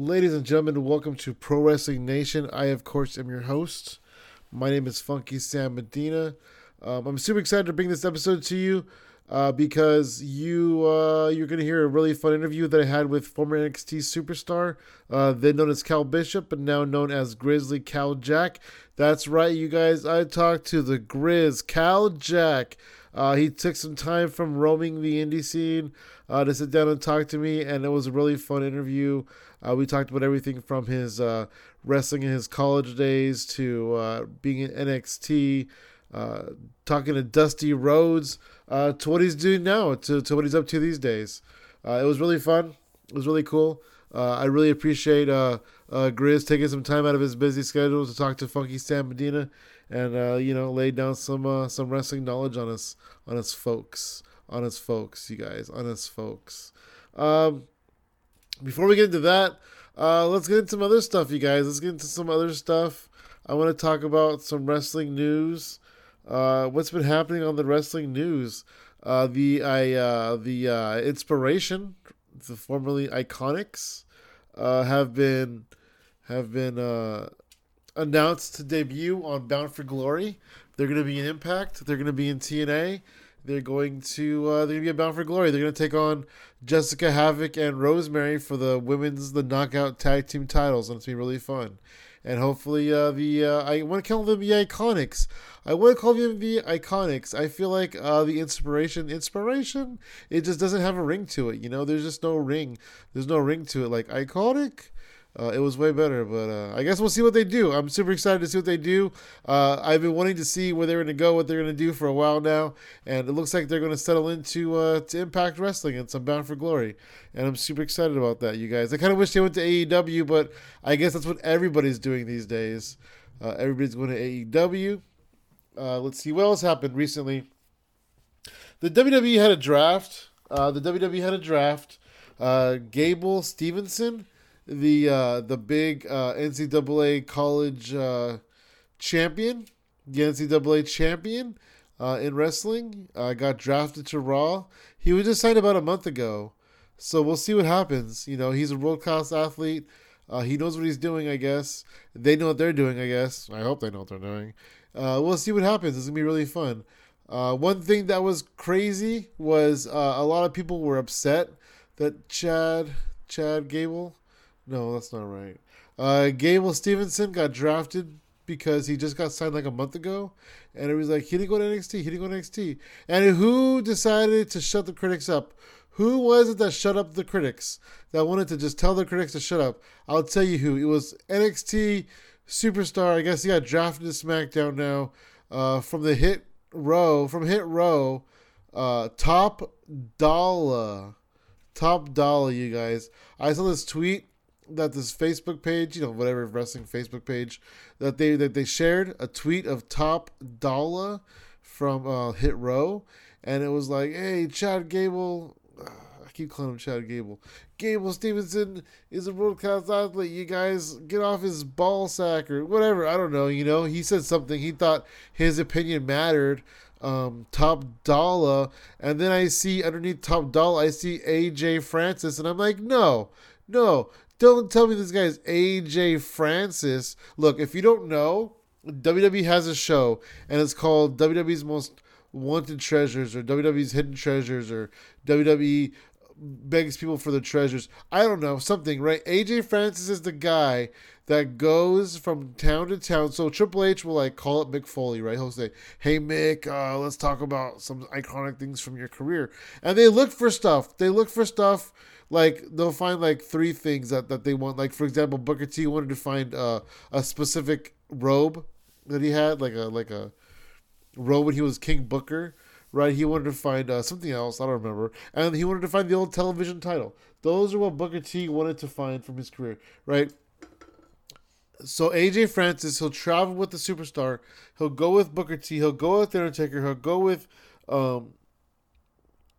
Ladies and gentlemen, welcome to Pro Wrestling Nation. I, of course, am your host. My name is Funky Sam Medina. I'm super excited to bring this episode to you because you're going to hear a really fun interview that I had with former NXT superstar, then known as Kal Bishop, but now known as Grizzly Kal Jack. That's right, you guys. I talked to the Grizz, Kal Jack. He took some time from roaming the indie scene to sit down and talk to me, and it was a really fun interview. We talked about everything from his wrestling in his college days to being in NXT, talking to Dusty Rhodes, to what he's doing now, to what he's up to these days. It was really fun. It was really cool. I really appreciate Grizz taking some time out of his busy schedule to talk to Funky Sam Medina and, lay down some wrestling knowledge on us folks, you guys. Before we get into that, let's get into some other stuff, you guys. I want to talk about some wrestling news. What's been happening on the wrestling news? The Inspiration, the formerly Iconics, have been announced to debut on Bound for Glory. They're going to be in Impact. They're going to be in TNA. They're going to be at Bound for Glory. They're going to take on Jessicka Havok and Rosemary for the knockout tag team titles, and it's going to be really fun. And hopefully, I want to call them the Iconics. I feel like the Inspiration, it just doesn't have a ring to it. You know, there's just no ring. There's no ring to it. Like Iconic. It was way better, but I guess we'll see what they do. I'm super excited to see what they do. I've been wanting to see where they're going to go, what they're going to do for a while now, and it looks like they're going to settle into to Impact Wrestling and some Bound for Glory, and I'm super excited about that, you guys. I kind of wish they went to AEW, but I guess that's what everybody's doing these days. Everybody's going to AEW. Let's see what else happened recently. The WWE had a draft. Gable Steveson, the big NCAA college champion, the NCAA champion in wrestling, got drafted to Raw. He was just signed about a month ago, so we'll see what happens. You know, he's a world-class athlete. He knows what he's doing, I guess. They know what they're doing, I guess. I hope they know what they're doing. We'll see what happens. It's going to be really fun. One thing that was crazy was a lot of people were upset that Chad Gable... No, that's not right. Gable Steveson got drafted because he just got signed like a month ago. And it was like, he didn't go to NXT. And who decided to shut the critics up? Who was it that shut up the critics? That wanted to just tell the critics to shut up? I'll tell you who. It was NXT superstar. I guess he got drafted to SmackDown now. From Hit Row, Top Dollar, you guys. I saw this tweet that this Facebook page, whatever wrestling Facebook page, that they shared a tweet of Top Dollar from Hit Row, and it was like, hey, Chad Gable, I keep calling him Chad Gable. Gable Steveson is a world-class athlete. You guys get off his ball sack or whatever. I don't know. He said something. He thought his opinion mattered. Top Dollar, and then I see underneath Top Dollar, I see AJ Francis, and I'm like, no. Don't tell me this guy is AJ Francis. Look, if you don't know, WWE has a show, and it's called WWE's Most Wanted Treasures, or WWE's Hidden Treasures, or WWE Begs People for Their Treasures. I don't know, something, right? AJ Francis is the guy that goes from town to town. So Triple H will call up Mick Foley, right? He'll say, hey, Mick, let's talk about some iconic things from your career. And they look for stuff. They'll find three things that they want. For example, Booker T wanted to find a specific robe that he had, like a robe when he was King Booker, right? He wanted to find something else, I don't remember. And he wanted to find the old television title. Those are what Booker T wanted to find from his career, right? So AJ Francis, he'll travel with the superstar. He'll go with Booker T. He'll go with The Undertaker. He'll go with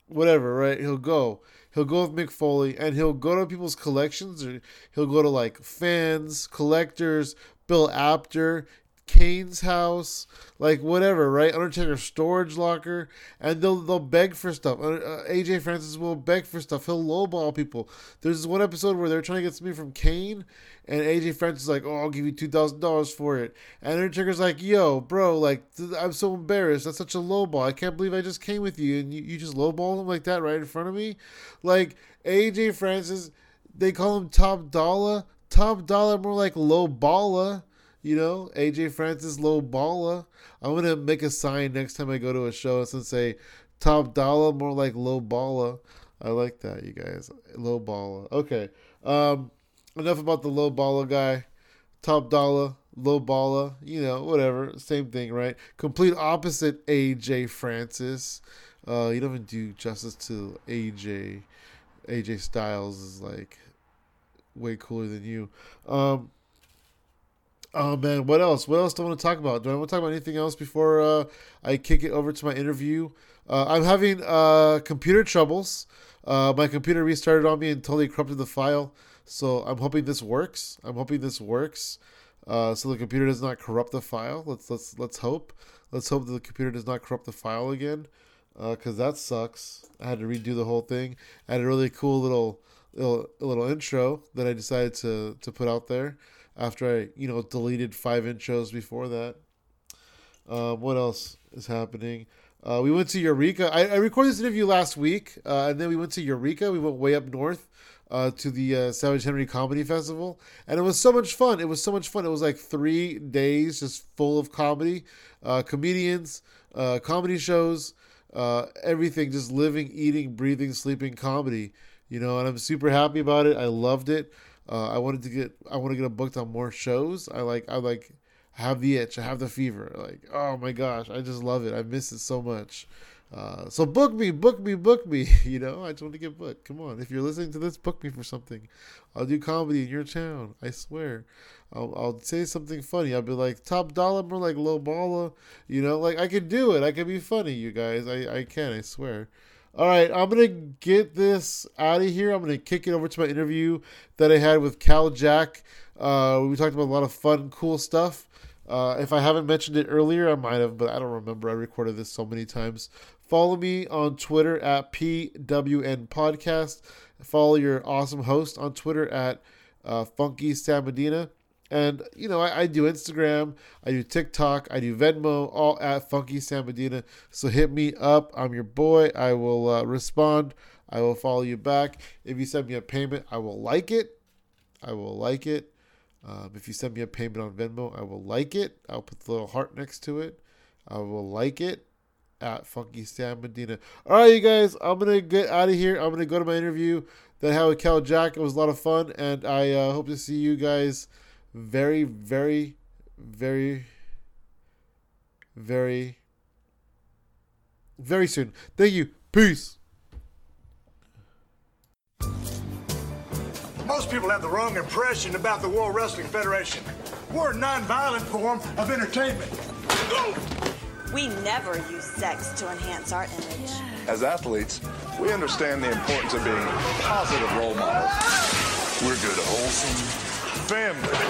whatever, right? He'll go with Mick Foley, and he'll go to people's collections, or he'll go to fans, collectors, Bill Apter, Kane's house, like whatever, right? Undertaker's storage locker, and they'll beg for stuff. AJ Francis will beg for stuff. He'll lowball people. There's this one episode where they're trying to get something from Kane, and AJ Francis is like, "Oh, I'll give you $2,000 for it," and Undertaker's like, "Yo, bro, like I'm so embarrassed. That's such a lowball. I can't believe I just came with you and you just lowballed him like that right in front of me." Like AJ Francis, they call him Top Dollar. Top Dollar, more like Lowballa. You know, AJ Francis Lowballa. I'm going to make a sign next time I go to a show and say, Top Dollar, more like Lowballa. I like that, you guys. Lowballa. Okay. Enough about the Lowballa guy. Top Dollar, Lowballa, you know, whatever. Same thing, right? Complete opposite AJ Francis. You don't even do justice to AJ. AJ Styles is like way cooler than you. Oh man, what else? What else do I want to talk about? Do I want to talk about anything else before I kick it over to my interview? I'm having computer troubles. My computer restarted on me and totally corrupted the file. So I'm hoping this works. So the computer does not corrupt the file. Let's hope. Let's hope that the computer does not corrupt the file again, because that sucks. I had to redo the whole thing. I had a really cool little intro that I decided to put out there. After I, deleted 5 intros before that. What else is happening? We went to Eureka. I recorded this interview last week, and then we went to Eureka. We went way up north to the Savage Henry Comedy Festival, and it was so much fun. It was like 3 days just full of comedy, comedians, comedy shows, everything, just living, eating, breathing, sleeping comedy. And I'm super happy about it. I loved it. I want to get booked on more shows. I have the itch. I have the fever. Like, oh my gosh, I just love it. I miss it so much. So book me. I just want to get booked. Come on, if you're listening to this, book me for something. I'll do comedy in your town. I swear. I'll say something funny. I'll be like Top Dollar, more like Lowballa. I can do it. I can be funny, you guys. I can. I swear. All right, I'm going to get this out of here. I'm going to kick it over to my interview that I had with Kal Jack. We talked about a lot of fun, cool stuff. If I haven't mentioned it earlier, I might have, but I don't remember. I recorded this so many times. Follow me on Twitter at PWN Podcast. Follow your awesome host on Twitter at Funky Sam Medina. And, I do Instagram, I do TikTok, I do Venmo, all at Funky Sam Medina. So hit me up. I'm your boy. I will respond. I will follow you back. If you send me a payment, I will like it. If you send me a payment on Venmo, I will like it. I'll put the little heart next to it. I will like it. At Funky Sam Medina. All right, you guys. I'm going to get out of here. I'm going to go to my interview that I had with Kal Jack. It was a lot of fun. And I hope to see you guys very, very, very, very, very soon. Thank you. Peace. Most people have the wrong impression about the World Wrestling Federation. We're a non-violent form of entertainment. We never use sex to enhance our image. As athletes, we understand the importance of being positive role models. We're good, wholesome, family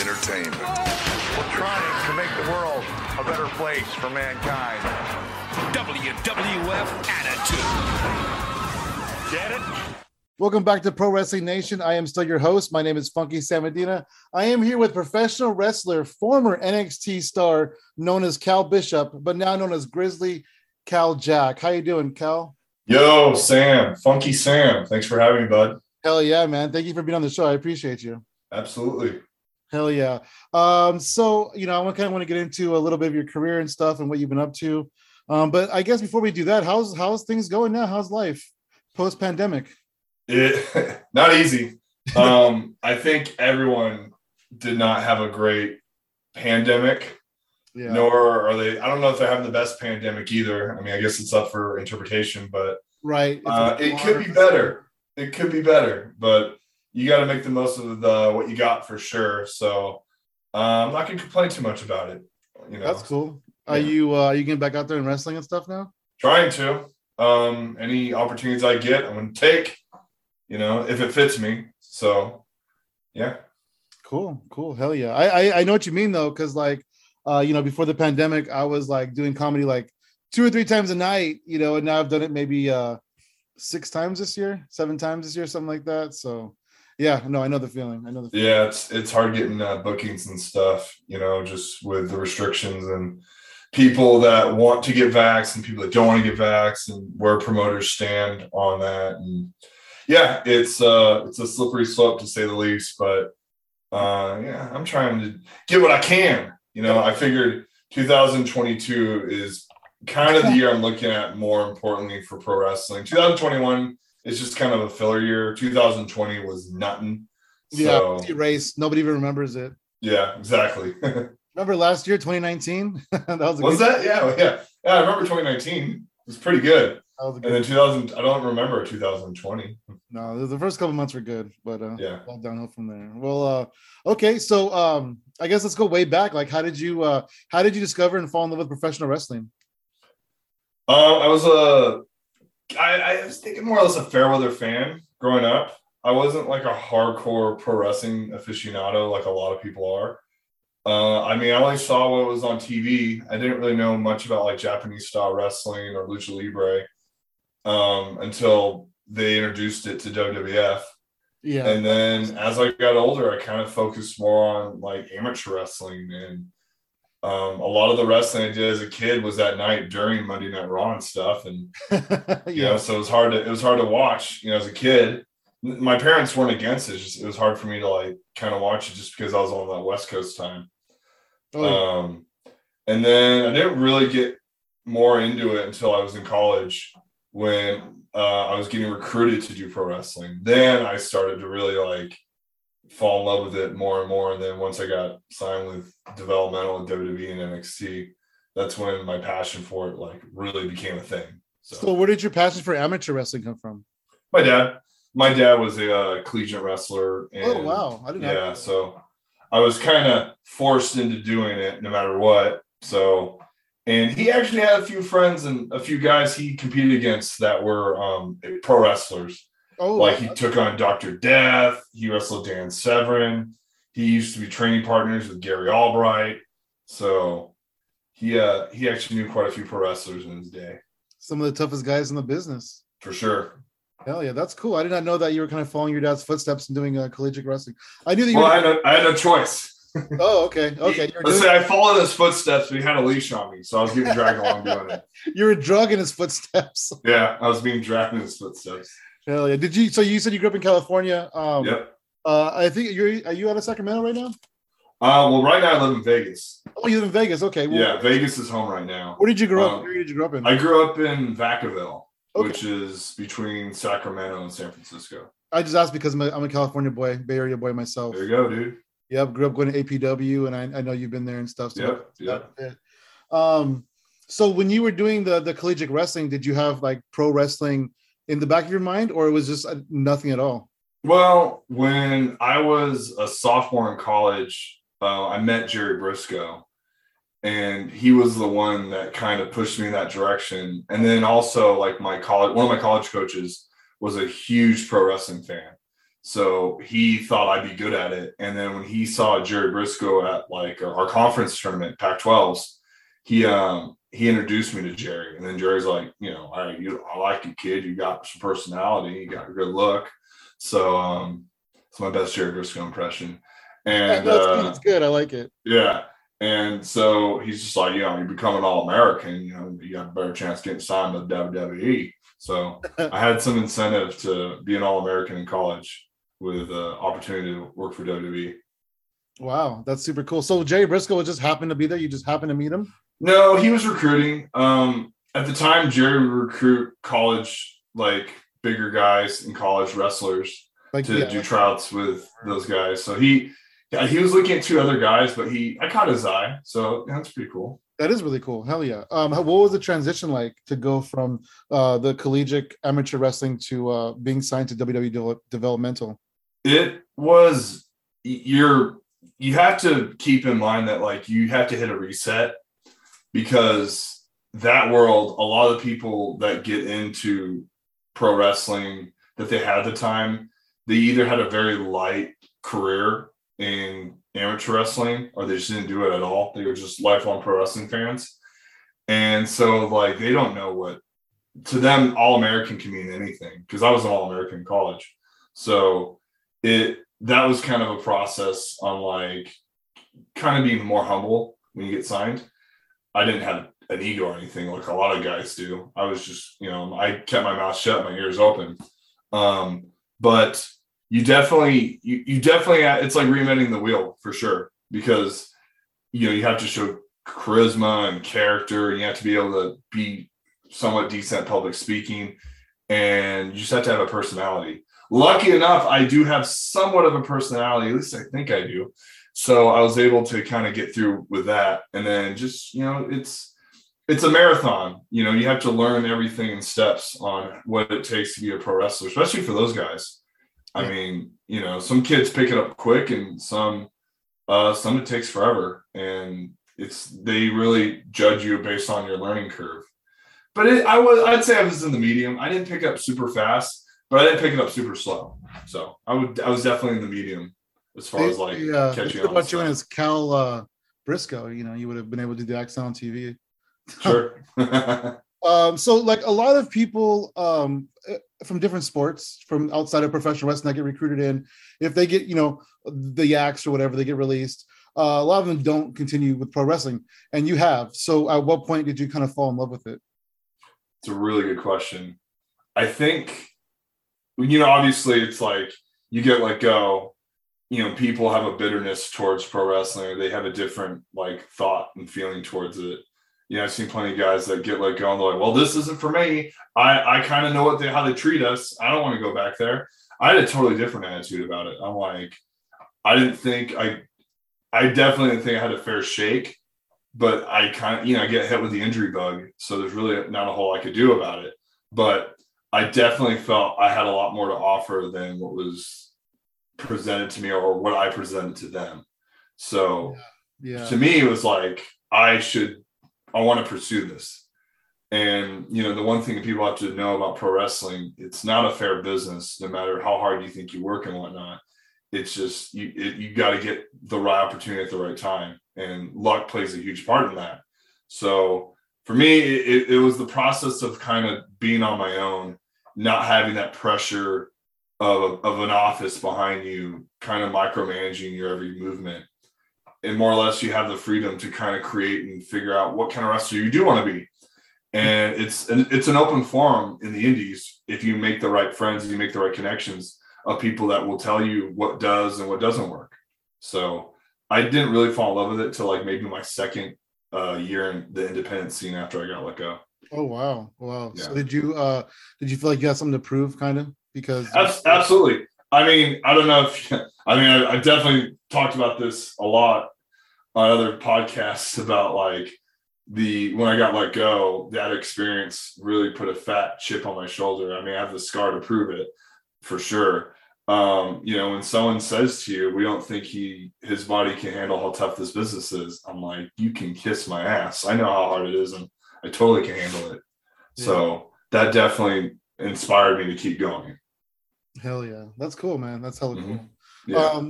entertainment. We're trying to make the world a better place for mankind. WWF attitude. Get it? Welcome back to Pro Wrestling Nation. I am still your host. My name is Funky Sam Medina. I am here with professional wrestler, former NXT star known as Kal Bishop, but now known as Grizzly Kal Jack. How you doing, Kal? Yo, Sam. Funky Sam. Thanks for having me, bud. Hell yeah, man. Thank you for being on the show. I appreciate you. Absolutely. Hell yeah. So, I kind of want to get into a little bit of your career and stuff and what you've been up to. But I guess before we do that, how's things going now? How's life post-pandemic? Not easy. I think everyone did not have a great pandemic, yeah. Nor are they. I don't know if they're having the best pandemic either. I mean, I guess it's up for interpretation, but right. It could be better. It could be better, but you got to make the most of what you got for sure. So I'm not gonna complain too much about it. That's cool. Yeah. Are you getting back out there and wrestling and stuff now? Trying to. Any opportunities I get, I'm gonna take. If it fits me. So yeah. Cool. Hell yeah. I know what you mean though, because you know, before the pandemic, I was like doing comedy like 2 or 3 times a night, you know, and now I've done it maybe 6 times this year, 7 times this year, something like that. So yeah, no, I know the feeling. Yeah, it's hard getting bookings and stuff, you know, just with the restrictions and people that want to get vaxxed and people that don't want to get vaxxed and where promoters stand on that. And yeah, it's a slippery slope to say the least, but yeah, I'm trying to get what I can. You know, I figured 2022 is kind of the year I'm looking at more importantly for pro wrestling. 2021 is just kind of a filler year. 2020 was nothing. So, yeah, erase. Nobody even remembers it. Yeah, exactly. Remember last year, 2019? That was that? Yeah, yeah. Yeah, I remember 2019. It was pretty good. And then 2000, I don't remember 2020. No, the first couple months were good, but yeah, all downhill from there. Well, okay, so I guess let's go way back. Like, how did you discover and fall in love with professional wrestling? I was thinking more or less a fair weather fan growing up. I wasn't like a hardcore pro wrestling aficionado like a lot of people are. I mean, I only saw what was on TV. I didn't really know much about like Japanese style wrestling or lucha libre until they introduced it to WWF. Yeah. And then as I got older, I kind of focused more on like amateur wrestling, and a lot of the wrestling I did as a kid was at night during Monday Night Raw and stuff. And yeah, you know, so it was hard to watch, you know, as a kid. My parents weren't against it. It was hard for me to like kind of watch it just because I was on that West Coast time. Oh. And then I didn't really get more into it until I was in college when I was getting recruited to do pro wrestling. Then I started to really like fall in love with it more and more. And then once I got signed with developmental and WWE and NXT, that's when my passion for it like really became a thing. So where did your passion for amateur wrestling come from? My dad. My dad was a collegiate wrestler. And, oh, wow. I didn't know. Yeah, so I was kind of forced into doing it no matter what. So, and he actually had a few friends and a few guys he competed against that were pro wrestlers. Oh, like he took on Dr. Death. He wrestled Dan Severn. He used to be training partners with Gary Albright. So he actually knew quite a few pro wrestlers in his day. Some of the toughest guys in the business. For sure. Hell yeah, that's cool. I did not know that you were kind of following your dad's footsteps and doing collegiate wrestling. I knew that you I had no choice. Oh, okay. I followed his footsteps, but he had a leash on me, so I was getting dragged along doing it. You were dragging his footsteps. Yeah, I was being dragged in his footsteps. Hell yeah. Did you? So you said you grew up in California. Yep. I think are you out of Sacramento right now? Well, right now I live in Vegas. Oh, you live in Vegas? Okay. Well, yeah, Vegas is home right now. Where did you grow up? Where did you grow up in? I grew up in Vacaville. Okay. Which is between Sacramento and San Francisco. I just asked because I'm a California boy, Bay Area boy myself. There you go, dude. Yep, grew up going to APW, and I know you've been there and stuff. So yep. Yeah. So when you were doing the collegiate wrestling, did you have like pro wrestling in the back of your mind, or it was just nothing at all? Well, when I was a sophomore in college, I met Jerry Brisco. And he was the one that kind of pushed me in that direction. And then also like one of my college coaches was a huge pro wrestling fan. So he thought I'd be good at it. And then when he saw Jerry Brisco at like our conference tournament, Pac-12s, he introduced me to Jerry. And then Jerry's like, you know, all right, I like you, kid. You got some personality. You got a good look. So it's my best Jerry Brisco impression. And that's good. It's good. I like it. Yeah. And so he's just like, you know, you become an All-American, you know, you got a better chance of getting signed to WWE. So I had some incentive to be an All-American in college with the opportunity to work for WWE. Wow, that's super cool. So Jerry Brisco just happened to be there? You just happened to meet him? No, he was recruiting. At the time, Jerry would recruit college, like bigger guys and college wrestlers like, to do tryouts with those guys. So he was looking at 2 other guys, but I caught his eye, so that's pretty cool. That is really cool. Hell yeah. What was the transition like to go from the collegiate amateur wrestling to being signed to WWE developmental? It was you have to keep in mind that like you have to hit a reset, because that world, a lot of people that get into pro wrestling that they had the time, they either had a very light career in amateur wrestling, or they just didn't do it at all. They were just lifelong pro wrestling fans. And so, like, they don't know what, to them, All-American can mean anything, because I was an All-American in college. So that was kind of a process on, like, kind of being more humble when you get signed. I didn't have an ego or anything like a lot of guys do. I was just, you know, I kept my mouth shut, my ears open. But you definitely, it's like reinventing the wheel for sure, because, you know, you have to show charisma and character, and you have to be able to be somewhat decent public speaking, and you just have to have a personality. Lucky enough, I do have somewhat of a personality, at least I think I do. So I was able to kind of get through with that. And then just, you know, it's a marathon. You know, you have to learn everything in steps on what it takes to be a pro wrestler, especially for those guys. I mean, you know, some kids pick it up quick, and some it takes forever. And they really judge you based on your learning curve. But I'd say I was in the medium. I didn't pick up super fast, but I didn't pick it up super slow. So I was definitely in the medium as far as like catching on. What you as Kal Brisco, you know, you would have been able to do the accent on TV. Sure. So like a lot of people from different sports, from outside of professional wrestling, that get recruited in, if they get, you know, the yaks or whatever, they get released. A lot of them don't continue with pro wrestling, and you have. So at what point did you kind of fall in love with it? It's a really good question. I think, you know, obviously it's like you get let go, you know, people have a bitterness towards pro wrestling, or they have a different like thought and feeling towards it. You know, I've seen plenty of guys that get let go and they're like, well, this isn't for me. I kind of know how they treat us. I don't want to go back there. I had a totally different attitude about it. I'm like, I definitely didn't think I had a fair shake, but I kind of, you know, I get hit with the injury bug. So there's really not a whole I could do about it, but I definitely felt I had a lot more to offer than what was presented to me or what I presented to them. So to me, it was like, I want to pursue this. And, you know, the one thing that people have to know about pro wrestling, it's not a fair business, no matter how hard you think you work and whatnot. It's just, you got to get the right opportunity at the right time. And luck plays a huge part in that. So for me, it was the process of kind of being on my own, not having that pressure of an office behind you, kind of micromanaging your every movement. And more or less, you have the freedom to kind of create and figure out what kind of wrestler you do want to be. And it's an open forum in the indies. If you make the right friends, you make the right connections of people that will tell you what does and what doesn't work. So I didn't really fall in love with it till like maybe my second year in the independent scene after I got let go. Oh, wow. Wow. Yeah. So did you feel like you had something to prove, kind of? Because absolutely. I mean, I don't know if, I mean, I definitely talked about this a lot on other podcasts about like when I got let go, that experience really put a fat chip on my shoulder. I mean, I have the scar to prove it for sure. You know, when someone says to you, we don't think his body can handle how tough this business is. I'm like, you can kiss my ass. I know how hard it is, and I totally can handle it. Yeah. So that definitely inspired me to keep going. Hell yeah. That's cool, man. That's hella cool. Mm-hmm. Yeah.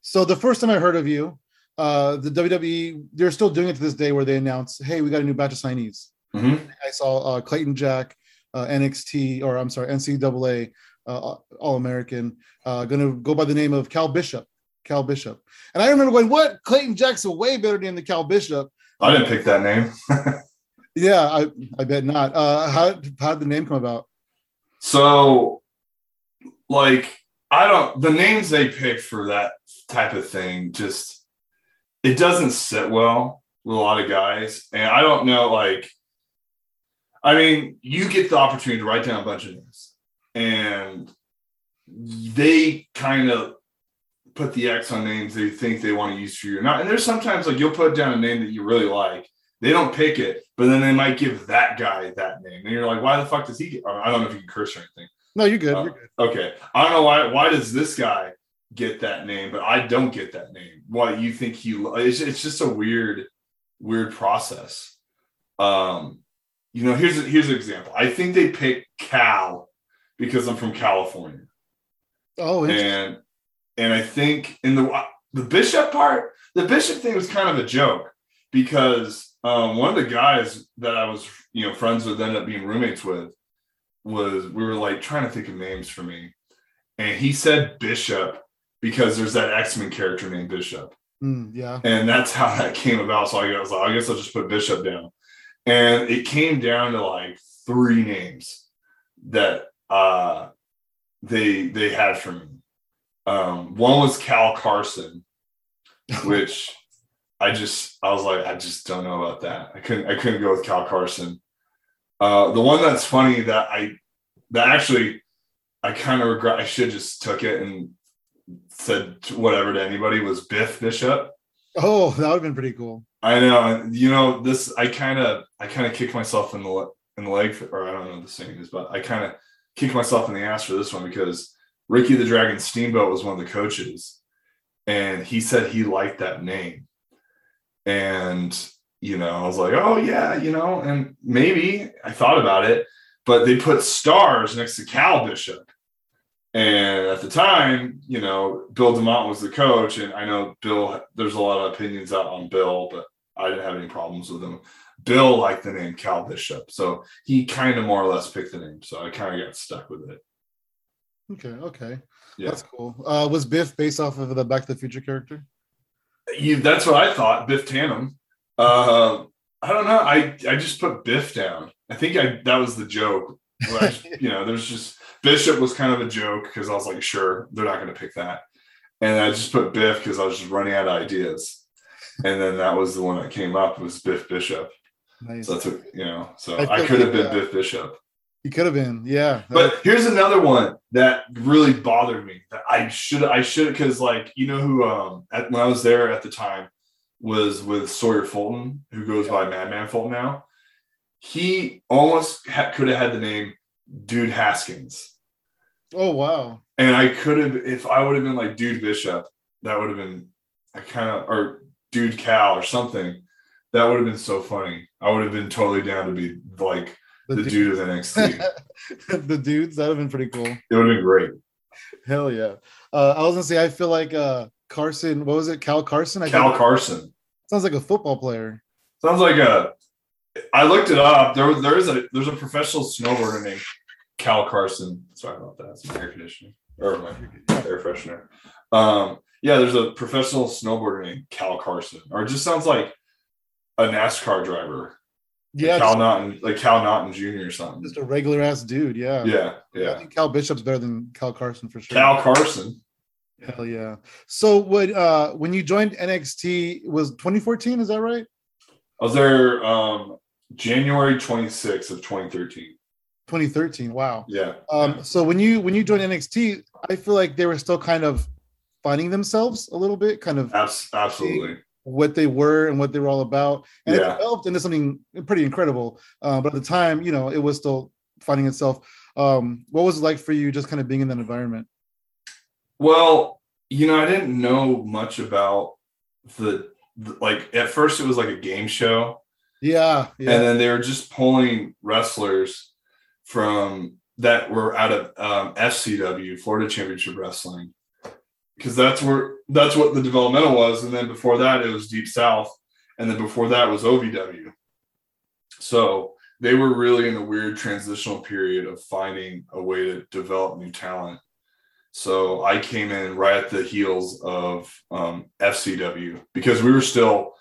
So the first time I heard of you, the WWE, they're still doing it to this day where they announce, hey, we got a new batch of signees. Mm-hmm. I saw Clayton Jack, NCAA, All-American, going to go by the name of Kal Bishop. And I remember going, what? Clayton Jack's a way better name than Kal Bishop. I didn't pick that name. Yeah, I bet not. How did the name come about? So... like, the names they pick for that type of thing, just, it doesn't sit well with a lot of guys. And I don't know, like, I mean, you get the opportunity to write down a bunch of names, and they kind of put the X on names they think they want to use for you or not. And there's sometimes, like, you'll put down a name that you really like. They don't pick it, but then they might give that guy that name. And you're like, why the fuck does he get? I don't know if you can curse or anything. No, you're good. You're good. Okay. I don't know why does this guy get that name, but I don't get that name. Why you think it's just a weird process. You know, here's an example. I think they picked Cal because I'm from California. Oh, interesting. And I think The Bishop part, the Bishop thing was kind of a joke because one of the guys that I was, you know, friends with, ended up being roommates with, was we were like trying to think of names for me. And he said Bishop because there's that X-Men character named Bishop. Yeah. And that's how that came about. So I was like, I guess I'll just put Bishop down. And it came down to like three names that they had for me. One was Cal Carson, which I was like, I just don't know about that. I couldn't go with Cal Carson. The one that's funny that I kind of regret, I should just took it and said whatever to anybody, was Biff Bishop. Oh, that would have been pretty cool. I know. You know, this, I kind of kicked myself in the leg for, or I don't know what the saying is, but I kind of kicked myself in the ass for this one because Ricky the Dragon Steamboat was one of the coaches, and he said he liked that name. And, you know, I was like, oh yeah, you know, and maybe I thought about it, but they put stars next to Kal Bishop. And at the time, you know, Bill DeMont was the coach, and I know Bill, there's a lot of opinions out on Bill, but I didn't have any problems with him. Bill liked the name Kal Bishop, so he kind of more or less picked the name, so I kind of got stuck with it. Okay. Yeah. That's cool. Was Biff based off of the Back to the Future character? Yeah, that's what I thought, Biff Tannen. I don't know, I just put Biff down. I think that was the joke. You know, there's just Bishop was kind of a joke because I was like, sure, they're not going to pick that, and I just put Biff because I was just running out of ideas, and then that was the one that came up was Biff Bishop. Nice. So that's what, you know. So I could have been Biff Bishop. You could have been, yeah. But here's another one that really bothered me that I should because, like, you know who when I was there at the time was with Sawyer Fulton, who goes by Madman Fulton now. He almost could have had the name Dude Haskins. Oh, wow. And I could have, if I would have been like Dude Bishop, that would have been or Dude Cal or something. That would have been so funny. I would have been totally down to be like the dude of NXT. The dudes, that would have been pretty cool. It would have been great. Hell yeah. I was going to say, I feel like Carson, what was it? Cal Carson? Cal Carson. Sounds like a football player. Sounds like a. I looked it up. There's a professional snowboarder named Cal Carson. Sorry about that. It's my air conditioning or my air freshener. Yeah, there's a professional snowboarder named Cal Carson, or it just sounds like a NASCAR driver. Yeah, Cal Naughton Jr. or something. Just a regular ass dude. Yeah. Yeah. I think Cal Bishop's better than Cal Carson for sure. Cal Carson. Hell yeah. So when you joined NXT, it was 2014? Is that right? I was there January 26th of 2013. 2013, wow. Yeah. So when you joined NXT, I feel like they were still kind of finding themselves a little bit, kind of absolutely what they were and what they were all about. And it developed into something pretty incredible. But at the time, you know, it was still finding itself. What was it like for you just kind of being in that environment? Well, you know, I didn't know much about like at first it was like a game show. Yeah. And then they were just pulling wrestlers from that were out of FCW, Florida Championship Wrestling, because that's what the developmental was. And then before that it was Deep South, and then before that was OVW. So they were really in a weird transitional period of finding a way to develop new talent. So I came in right at the heels of FCW because we were still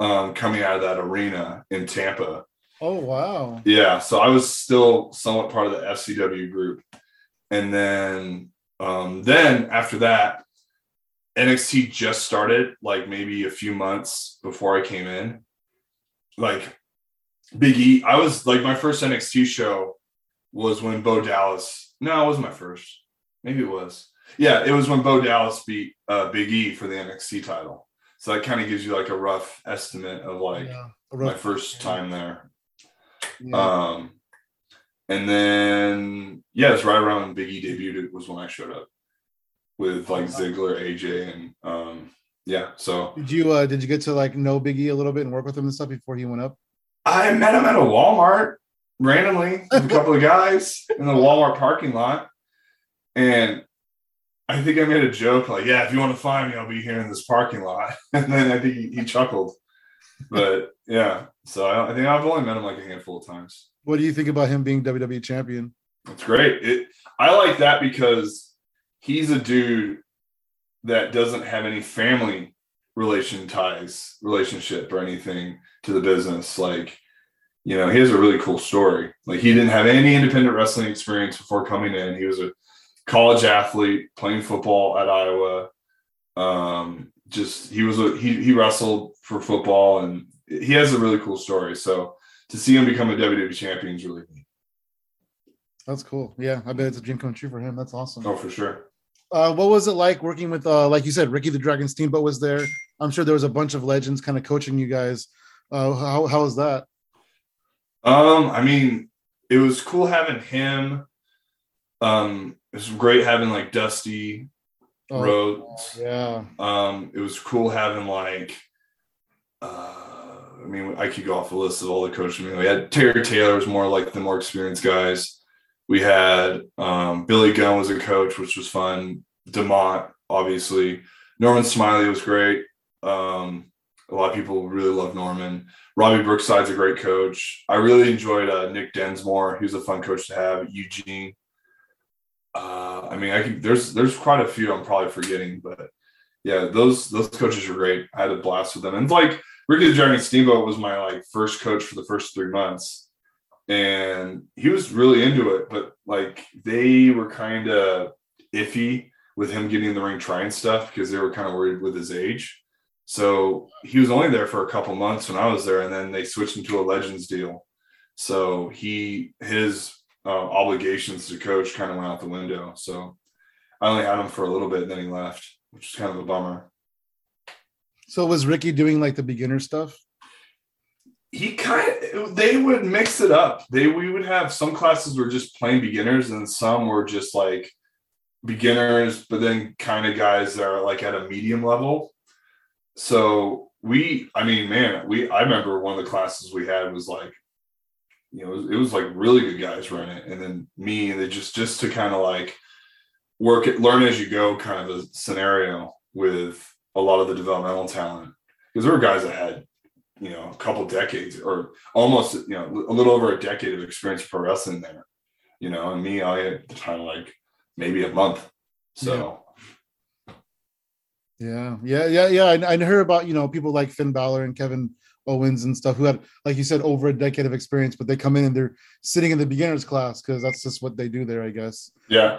coming out of that arena in Tampa. Oh, wow. Yeah. So I was still somewhat part of the FCW group. And then after that, NXT just started like maybe a few months before I came in. Like Big E, I was like, my first NXT show was when Bo Dallas. No, it wasn't my first. Maybe it was. Yeah, it was when Bo Dallas beat Big E for the NXT title. So that kind of gives you like a rough estimate of like my first time there. Yeah. And then, it's right around when Big E debuted. It was when I showed up with like Ziggler, AJ, and so. Did you get to like know Big E a little bit and work with him and stuff before he went up? I met him at a Walmart randomly with a couple of guys in the Walmart parking lot. And I think I made a joke like, yeah, if you want to find me, I'll be here in this parking lot. And then I think he chuckled. But yeah, so I think I've only met him like a handful of times. What do you think about him being WWE champion? That's great. I like that because he's a dude that doesn't have any family relationship or anything to the business. Like, you know, he has a really cool story. Like, he didn't have any independent wrestling experience before coming in. He was a college athlete playing football at Iowa. He wrestled for football, and he has a really cool story. So to see him become a WWE champion is really neat. That's cool. Yeah, I bet it's a dream come true for him. That's awesome. Oh, for sure. What was it like working with, like you said, Ricky the Dragon Steamboat was there. I'm sure there was a bunch of legends kind of coaching you guys. How was that? I mean, it was cool having him. It was great having like Dusty Rhodes. Yeah. It was cool having like, I mean, I could go off the list of all the coaches. We had Terry Taylor was more like the more experienced guys. We had Billy Gunn was a coach, which was fun. DeMott, obviously. Norman Smiley was great. A lot of people really love Norman. Robbie Brookside's a great coach. I really enjoyed Nick Densmore. He was a fun coach to have. Eugene. I mean, there's quite a few I'm probably forgetting, but yeah, those coaches were great. I had a blast with them. And like Ricky the Dragon Steamboat was my like first coach for the first 3 months. And he was really into it, but like they were kind of iffy with him getting in the ring trying stuff because they were kind of worried with his age. So he was only there for a couple months when I was there, and then they switched him to a Legends deal. So his obligations to coach kind of went out the window. So I only had him for a little bit, and then he left, which is kind of a bummer. So was Ricky doing like the beginner stuff? They would mix it up. We would have some classes were just plain beginners, and some were just like beginners, but then kind of guys that are like at a medium level. So I remember one of the classes we had was like, you know, it was like really good guys run it. And then me, and they just to kind of like work it, learn as you go kind of a scenario with a lot of the developmental talent. Because there were guys that had, you know, a couple decades or almost, you know, a little over a decade of experience pro wrestling there, you know, and me, I had kind of like maybe a month. So. Yeah. I heard about, you know, people like Finn Balor and Kevin Owens and stuff who had, like you said, over a decade of experience, but they come in and they're sitting in the beginner's class because that's just what they do there, I guess. Yeah.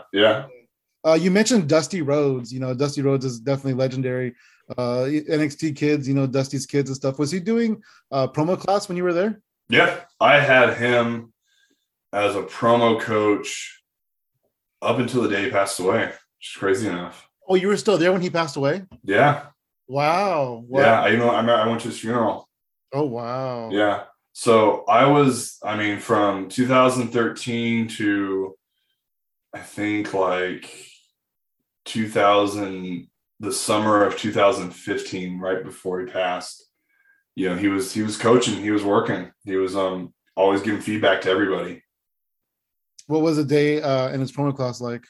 You mentioned Dusty Rhodes. You know, Dusty Rhodes is definitely legendary. NXT kids, you know, Dusty's kids and stuff. Was he doing promo class when you were there? Yeah, I had him as a promo coach up until the day he passed away, which is crazy enough. Oh, you were still there when he passed away? Yeah. Wow. Yeah, I went to his funeral. Oh, wow. Yeah. So from 2013 to I think like 2000, the summer of 2015, right before he passed, you know, he was coaching, he was working, he was always giving feedback to everybody. What was a day in his promo class like?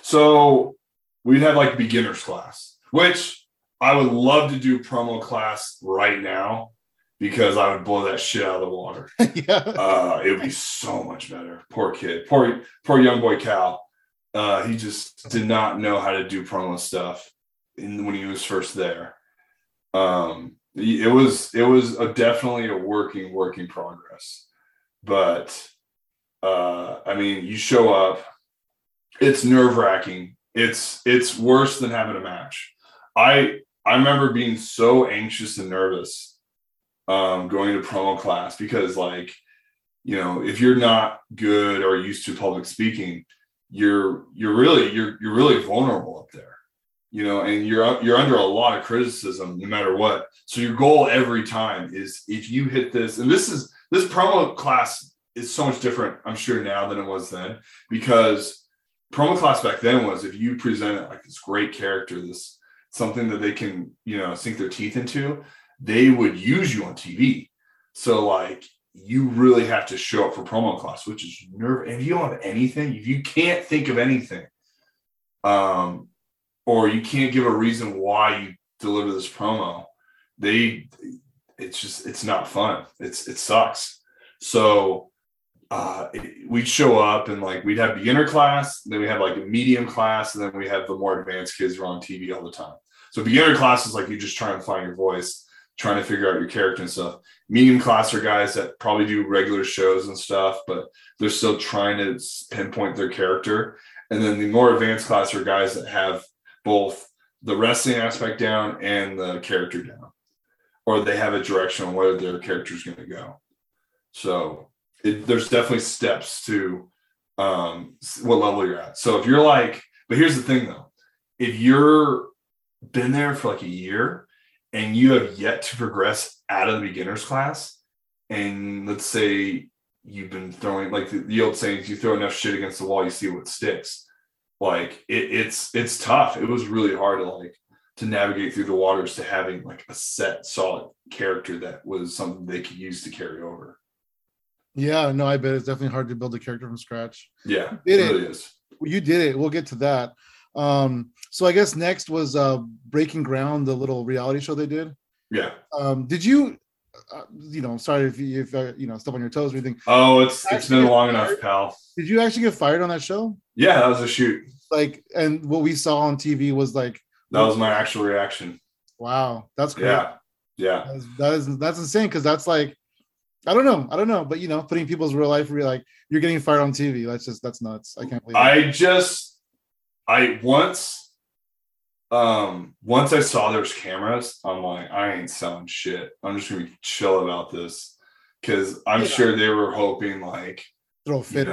So we'd have like beginners class, which I would love to do promo class right now because I would blow that shit out of the water. Yeah. It would be so much better. Poor kid, poor young boy Cal. He just did not know how to do promo stuff. When he was first there, it was definitely a work in progress. But I mean, you show up, it's nerve wracking. It's worse than having a match. I remember being so anxious and nervous going to promo class because, like, you know, if you're not good or used to public speaking, you're really vulnerable up there. You know, and you're under a lot of criticism no matter what. So your goal every time is if you hit this, and this promo class is so much different, I'm sure, now than it was then, because promo class back then was if you presented like this great character, this something that they can, you know, sink their teeth into, they would use you on TV. So like you really have to show up for promo class, which is nerve. If you don't have anything, if you can't think of anything, or you can't give a reason why you deliver this promo. It's not fun. It sucks. So we'd show up and like we'd have beginner class, then we had like a medium class, and then we had the more advanced kids who are on TV all the time. So beginner class is like you just trying to find your voice, trying to figure out your character and stuff. Medium class are guys that probably do regular shows and stuff, but they're still trying to pinpoint their character. And then the more advanced class are guys that have both the wrestling aspect down and the character down, or they have a direction on where their character is going to go. So there's definitely steps to what level you're at. So if you're like, but here's the thing though, if you're been there for like a year and you have yet to progress out of the beginner's class, and let's say you've been throwing, like the old saying, you throw enough shit against the wall, you see what sticks. Like it's tough. It was really hard to navigate through the waters to having like a set solid character that was something they could use to carry over. Yeah, no, I bet it's definitely hard to build a character from scratch. Yeah, it really is. You did it. We'll get to that. So I guess next was Breaking Ground, the little reality show they did. Yeah. Did you? Sorry if step on your toes or anything. Oh, it's been long enough, pal. Did you actually get fired on that show? Yeah, that was a shoot. And what we saw on TV was that was my actual reaction. Wow, that's great. Yeah. That's insane because that's I don't know, but putting people's real life, you're getting fired on TV. That's nuts. I can't believe it. Once I saw there's cameras, I'm like, I ain't selling shit. I'm just gonna be chill about this because I'm sure they were hoping throw fit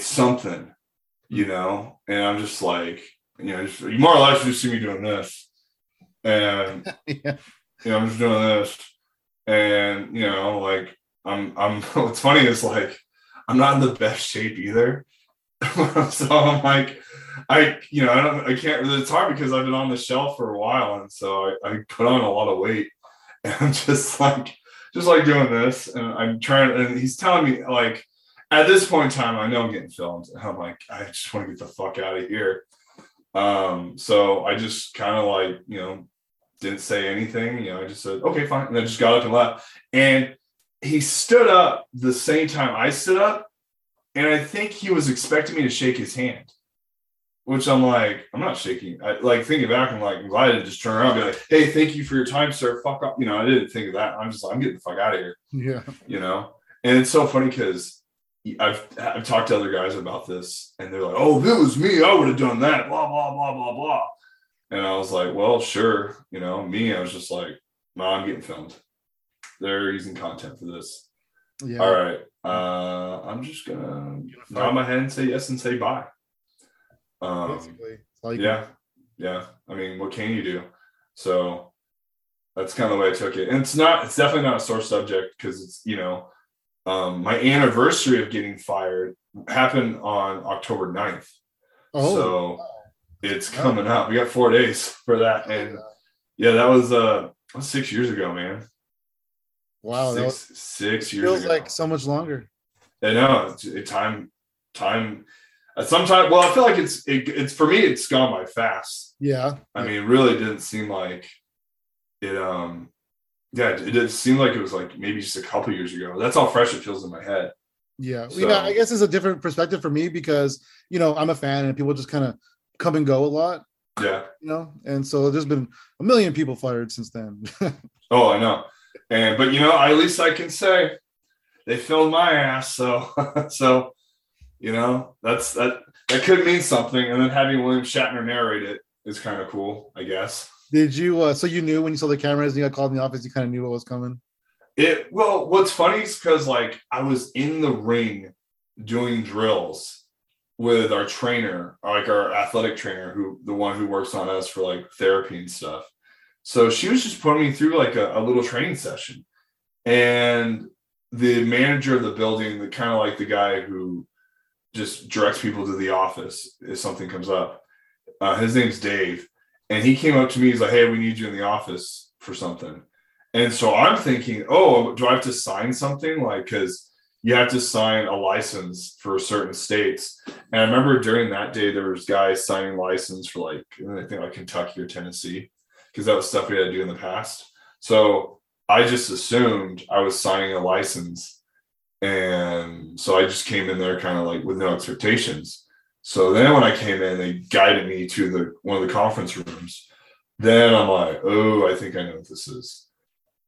something. And I'm just you more or less just see me doing this, and I'm just doing this, and I'm. What's funny is I'm not in the best shape either, so I'm like. I can't, it's hard because I've been on the shelf for a while. And so I put on a lot of weight and I'm just doing this. And I'm and he's telling me at this point in time, I know I'm getting filmed. And I'm like, I just want to get the fuck out of here. So I just kind of didn't say anything, I just said, okay, fine. And I just got up and left. And he stood up the same time I stood up. And I think he was expecting me to shake his hand. Which I'm I'm not shaking. I thinking back, I'm glad I didn't just turn around and be like, hey, thank you for your time, sir. Fuck up. I didn't think of that. I'm just I'm getting the fuck out of here. Yeah. And it's so funny because I've talked to other guys about this and they're like, oh, if it was me, I would have done that. Blah, blah, blah, blah, blah. And I was like, well, sure. I was just no, I'm getting filmed. They're using content for this. Yeah. All right. I'm just gonna nod my head and say yes and say bye. Basically, yeah. I mean, what can you do? So that's kind of the way I took it, and it's definitely not a sore subject because it's my anniversary of getting fired happened on October 9th. Oh, so wow. It's coming up. We got 4 days for that, and that was 6 years ago, man. Wow, six years feels ago. Like so much longer. I know time. Sometimes, well, I feel like it's for me. It's gone by fast. Yeah, I mean, it really didn't seem like it. It didn't seem like it was maybe just a couple years ago. That's how fresh it feels in my head. Yeah, so. I guess it's a different perspective for me because I'm a fan and people just kind of come and go a lot. Yeah, and so there's been a million people fired since then. Oh, I know, but at least I can say they filled my ass. So. That could mean something. And then having William Shatner narrate it is kind of cool, I guess. Did you, so you knew when you saw the cameras and you got called in the office, you kind of knew what was coming? Well, what's funny is because I was in the ring doing drills with our trainer, our athletic trainer, the one who works on us for therapy and stuff. So she was just putting me through a little training session. And the manager of the building, the kind of the guy who just directs people to the office if something comes up. His name's Dave. And he came up to me. He's like, hey, we need you in the office for something. And so I'm thinking, oh, do I have to sign something? Because you have to sign a license for certain states. And I remember during that day, there was guys signing license for I think Kentucky or Tennessee, because that was stuff we had to do in the past. So I just assumed I was signing a license. And so I just came in there kind of with no expectations. So then when I came in, they guided me to one of the conference rooms. Then I'm like, oh, I think I know what this is.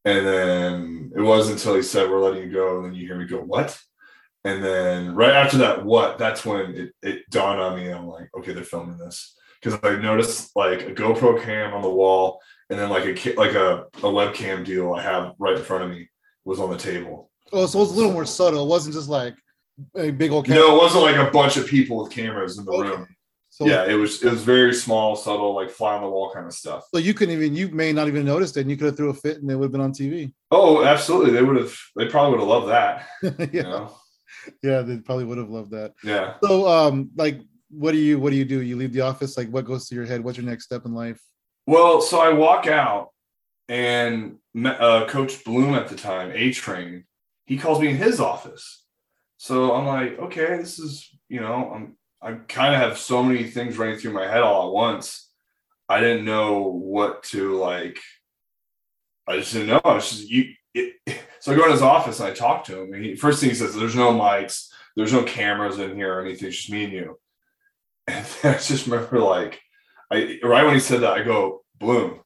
And then it wasn't until he said, we're letting you go. And then you hear me go, what? And then right after that, what? That's when it dawned on me. I'm like, okay, they're filming this. Because I noticed a GoPro cam on the wall. And then a webcam deal I have right in front of me was on the table. Oh, so it was a little more subtle. It wasn't just a big old camera. No, it wasn't a bunch of people with cameras in the room. So, yeah, it was very small, subtle, fly on the wall kind of stuff. So you may not even notice it, and you could have threw a fit and they would have been on TV. Oh, absolutely. They probably would have loved that. Yeah. You know? Yeah, they probably would have loved that. Yeah. So what do you do? You leave the office, what goes through your head? What's your next step in life? Well, so I walk out and Coach Bloom at the time, A-Train, he calls me in his office. So I'm like, okay, this is, I kind of have so many things running through my head all at once. I didn't know what to I just didn't know. I was just so I go in his office and I talk to him. And first thing he says, "There's no mics, there's no cameras in here or anything. It's just me and you." And then I just remember right when he said that, I go, "Bloom,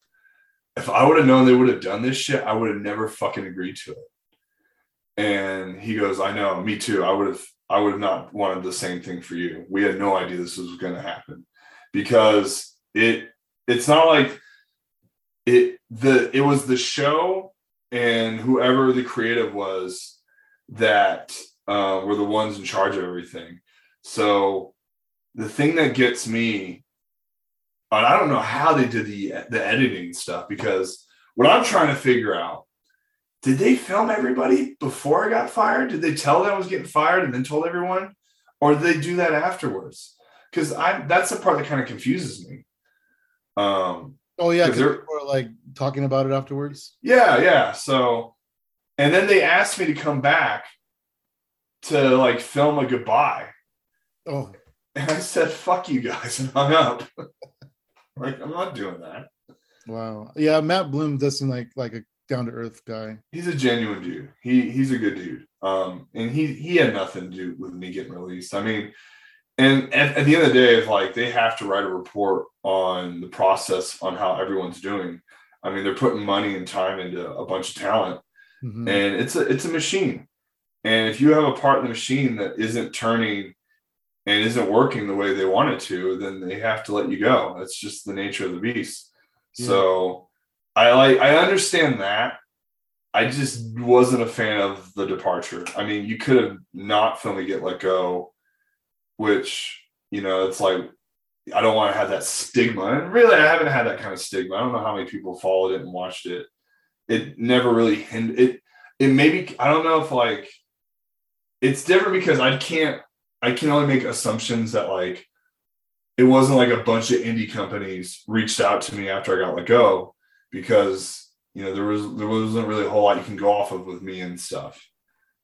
if I would have known they would have done this shit, I would have never fucking agreed to it." And he goes, "I know, me too. I would have not wanted the same thing for you. We had no idea this was going to happen." Because it's not it was the show and whoever the creative was that were the ones in charge of everything. So the thing that gets me, and I don't know how they did the editing stuff, because what I'm trying to figure out, did they film everybody before I got fired? Did they tell them I was getting fired and then told everyone? Or did they do that afterwards? Because that's the part that kind of confuses me. Oh, yeah, because they were talking about it afterwards? Yeah. So, and then they asked me to come back to film a goodbye. Oh. And I said, "Fuck you guys," and hung up. I'm not doing that. Wow. Yeah, Matt Bloom does seem like a down-to-earth guy. He's a genuine dude. He's a good dude. And he had nothing to do with me getting released. I mean, and at the end of the day, if they have to write a report on the process on how everyone's doing, I mean, they're putting money and time into a bunch of talent. Mm-hmm. And it's a machine. And if you have a part in the machine that isn't turning and isn't working the way they want it to, then they have to let you go. That's just the nature of the beast. Yeah. So I understand that. I just wasn't a fan of the departure. I mean, you could have not filmed Get Let Go, which, it's I don't want to have that stigma. And really, I haven't had that kind of stigma. I don't know how many people followed it and watched it. It never really hindered it. It maybe, I don't know if it's different because I can only make assumptions that it wasn't a bunch of indie companies reached out to me after I got let go, because there wasn't really a whole lot you can go off of with me and stuff.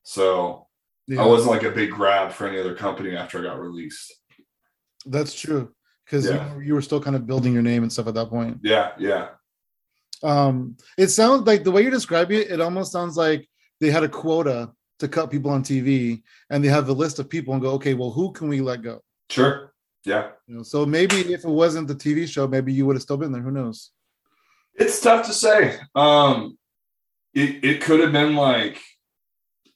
So yeah. I wasn't a big grab for any other company after I got released. That's true, because you were still kind of building your name and stuff at that point. Yeah. It sounds like the way you describe it, it almost sounds like they had a quota to cut people on TV, and they have a list of people and go, okay, well, who can we let go? Sure. Yeah. So maybe if it wasn't the TV show, maybe you would have still been there. Who knows? It's tough to say. It could have been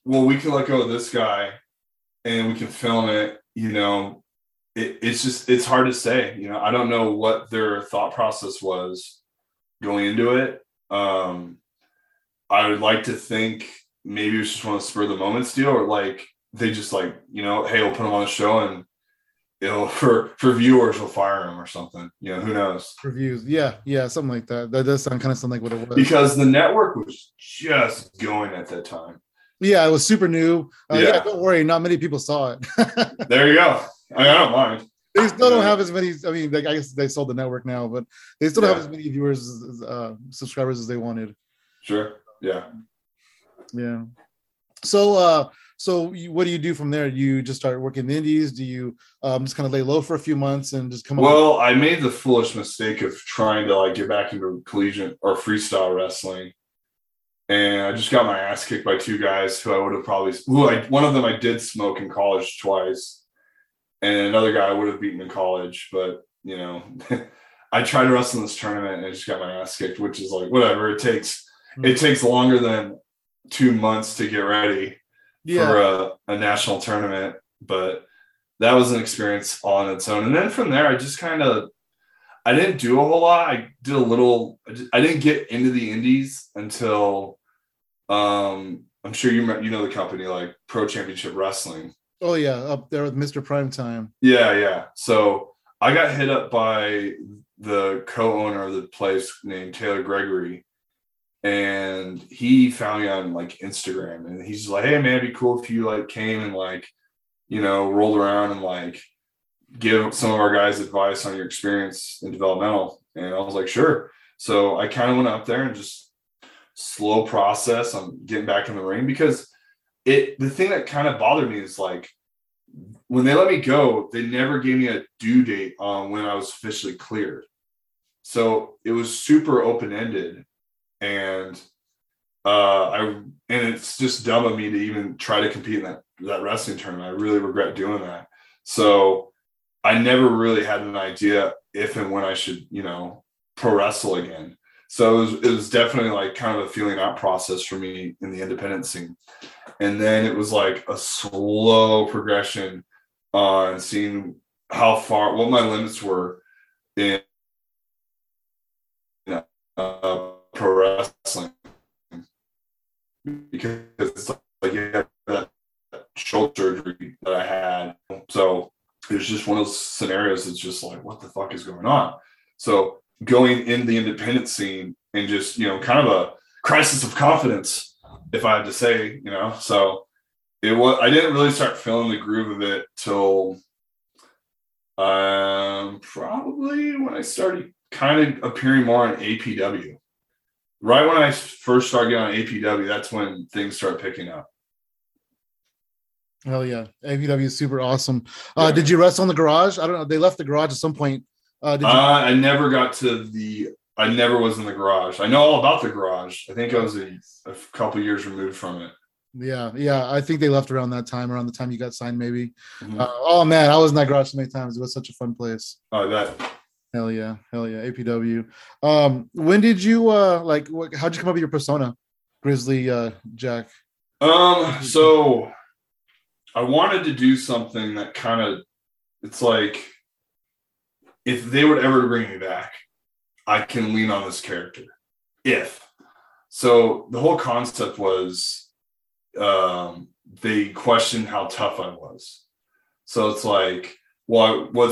well, we can let go of this guy and we can film it. It's hard to say. I don't know what their thought process was going into it. I would like to think maybe it was just one of the spur of the moments deal, or they just hey, we'll put him on the show and it'll for viewers will fire him or something. Who knows? Reviews, yeah, something like that. That does sound like what it was, because the network was just going at that time. Yeah, it was super new. Yeah, don't worry, not many people saw it. There you go. I don't mind. They still don't have as many. I mean, I guess they sold the network now, but they still don't have as many subscribers as they wanted. Sure. Yeah. So, what do you do from there? You just start working in the indies? Do you just kind of lay low for a few months and just come up? Well, I made the foolish mistake of trying to like get back into collegiate or freestyle wrestling. And I just got my ass kicked by two guys who I would have probably, one of them I did smoke in college twice. And another guy I would have beaten in college, but you know, I tried to wrestle in this tournament and I just got my ass kicked, which is like, whatever. It takes longer than 2 months to get ready for a national tournament, but that was an experience all on its own. And then from there, I just kind of, I didn't do a whole lot. I did a little, I didn't get into the indies until, I'm sure you know the company, like Pro Championship Wrestling. Oh yeah. Up there with Mr. Primetime. Yeah. Yeah. So I got hit up by the co-owner of the place named Taylor Gregory. And he found me on like Instagram and he's like, hey man, it'd be cool if you like came and like, you know, rolled around and like give some of our guys advice on your experience in developmental. And I was like, sure. So I kind of went up there and just slow process on getting back in the ring, because the thing that kind of bothered me is like, when they let me go, they never gave me a due date on when I was officially cleared. So it was super open-ended. And it's just dumb of me to even try to compete in that wrestling tournament. I really regret doing that. So I never really had an idea if and when I should, you know, pro wrestle again. So it was definitely like kind of a feeling out process for me in the independent scene. And then it was like a slow progression on seeing how far, what my limits were in pro wrestling, because it's like that shoulder surgery that I had. So it was just one of those scenarios that's just like, what the fuck is going on? So going in the independent scene and just, you know, kind of a crisis of confidence, if I had to say, you know. So I didn't really start feeling the groove of it till probably when I started kind of appearing more on APW. Right when I first started getting on APW, that's when things start picking up. Hell yeah. APW is super awesome. Yeah. Did you wrestle in the garage? I don't know. They left the garage at some point. I never got to I never was in the garage. I know all about the garage. I think I was a couple years removed from it. Yeah. Yeah. I think they left around the time you got signed, maybe. Mm-hmm. Oh man, I was in that garage so many times. It was such a fun place. Oh, that. Hell yeah. APW. When did you, how'd you come up with your persona, Grizzly Jack? So I wanted to do something that kind of, it's like, if they would ever bring me back, I can lean on this character. So the whole concept was, they questioned how tough I was. So it's like, well, what